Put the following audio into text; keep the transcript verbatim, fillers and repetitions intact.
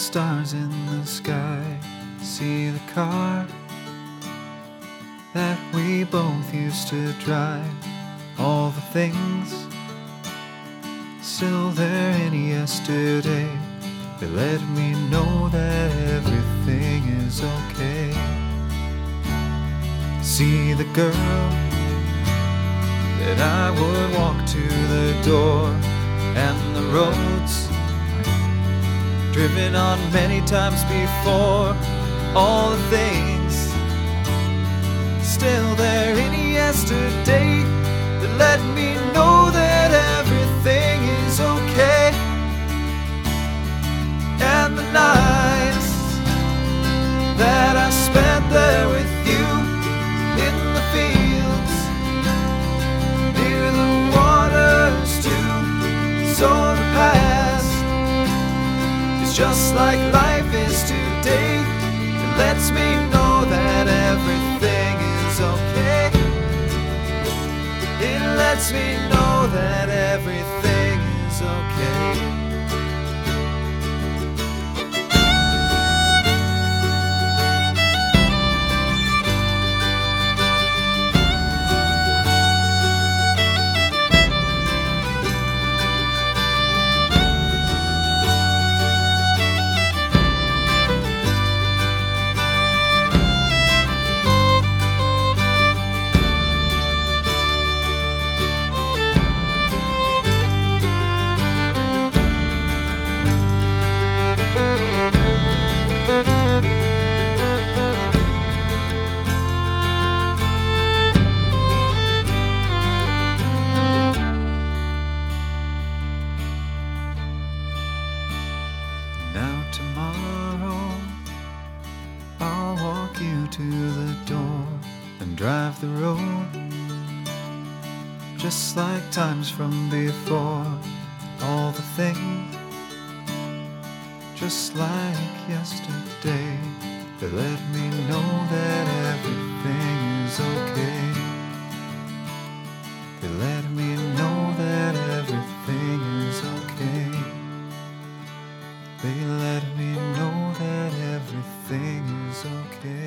stars in the sky. See the car that we both used to drive. All the things still there in yesterday. They let me know that everything is okay. See the girl that I would walk to the door, and the roads driven on many times before. All the things still there in yesterday that let me know that everything is okay. And the nights that I spent there with you, in the fields, near the waters too. So the past is just like life is today. It lets me know that everything is okay. It lets me know that everything is okay. Tomorrow, I'll walk you to the door and drive the road, just like times from before. All the things, just like yesterday, they let me know that everything is okay. They let me know that everything is okay. They let me know that everything is okay.